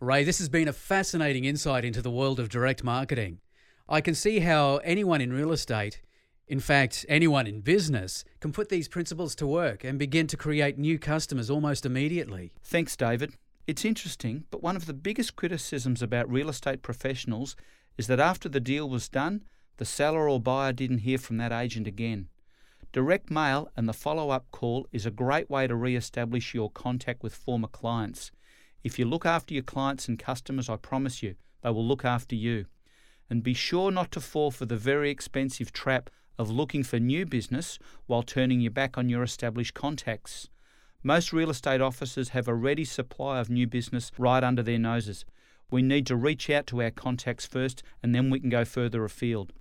Ray, this has been a fascinating insight into the world of direct marketing. I can see how anyone in real estate, in fact, anyone in business, can put these principles to work and begin to create new customers almost immediately. Thanks, David. It's interesting, but one of the biggest criticisms about real estate professionals is that after the deal was done, the seller or buyer didn't hear from that agent again. Direct mail and the follow-up call is a great way to re-establish your contact with former clients. If you look after your clients and customers, I promise you, they will look after you. And be sure not to fall for the very expensive trap of looking for new business while turning your back on your established contacts. Most real estate offices have a ready supply of new business right under their noses. We need to reach out to our contacts first, and then we can go further afield.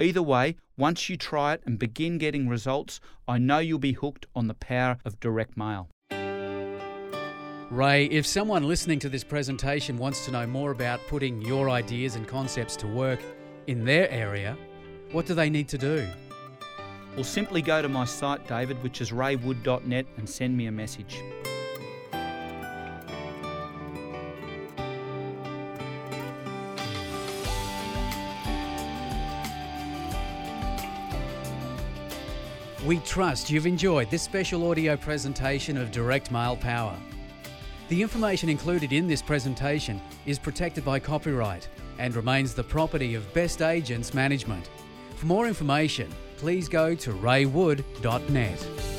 Either way, once you try it and begin getting results, I know you'll be hooked on the power of direct mail. Ray, if someone listening to this presentation wants to know more about putting your ideas and concepts to work in their area, what do they need to do? Well, simply go to my site, David, which is raywood.net, and send me a message. We trust you've enjoyed this special audio presentation of Direct Mail Power. The information included in this presentation is protected by copyright and remains the property of Best Agents Management. For more information, please go to raywood.net.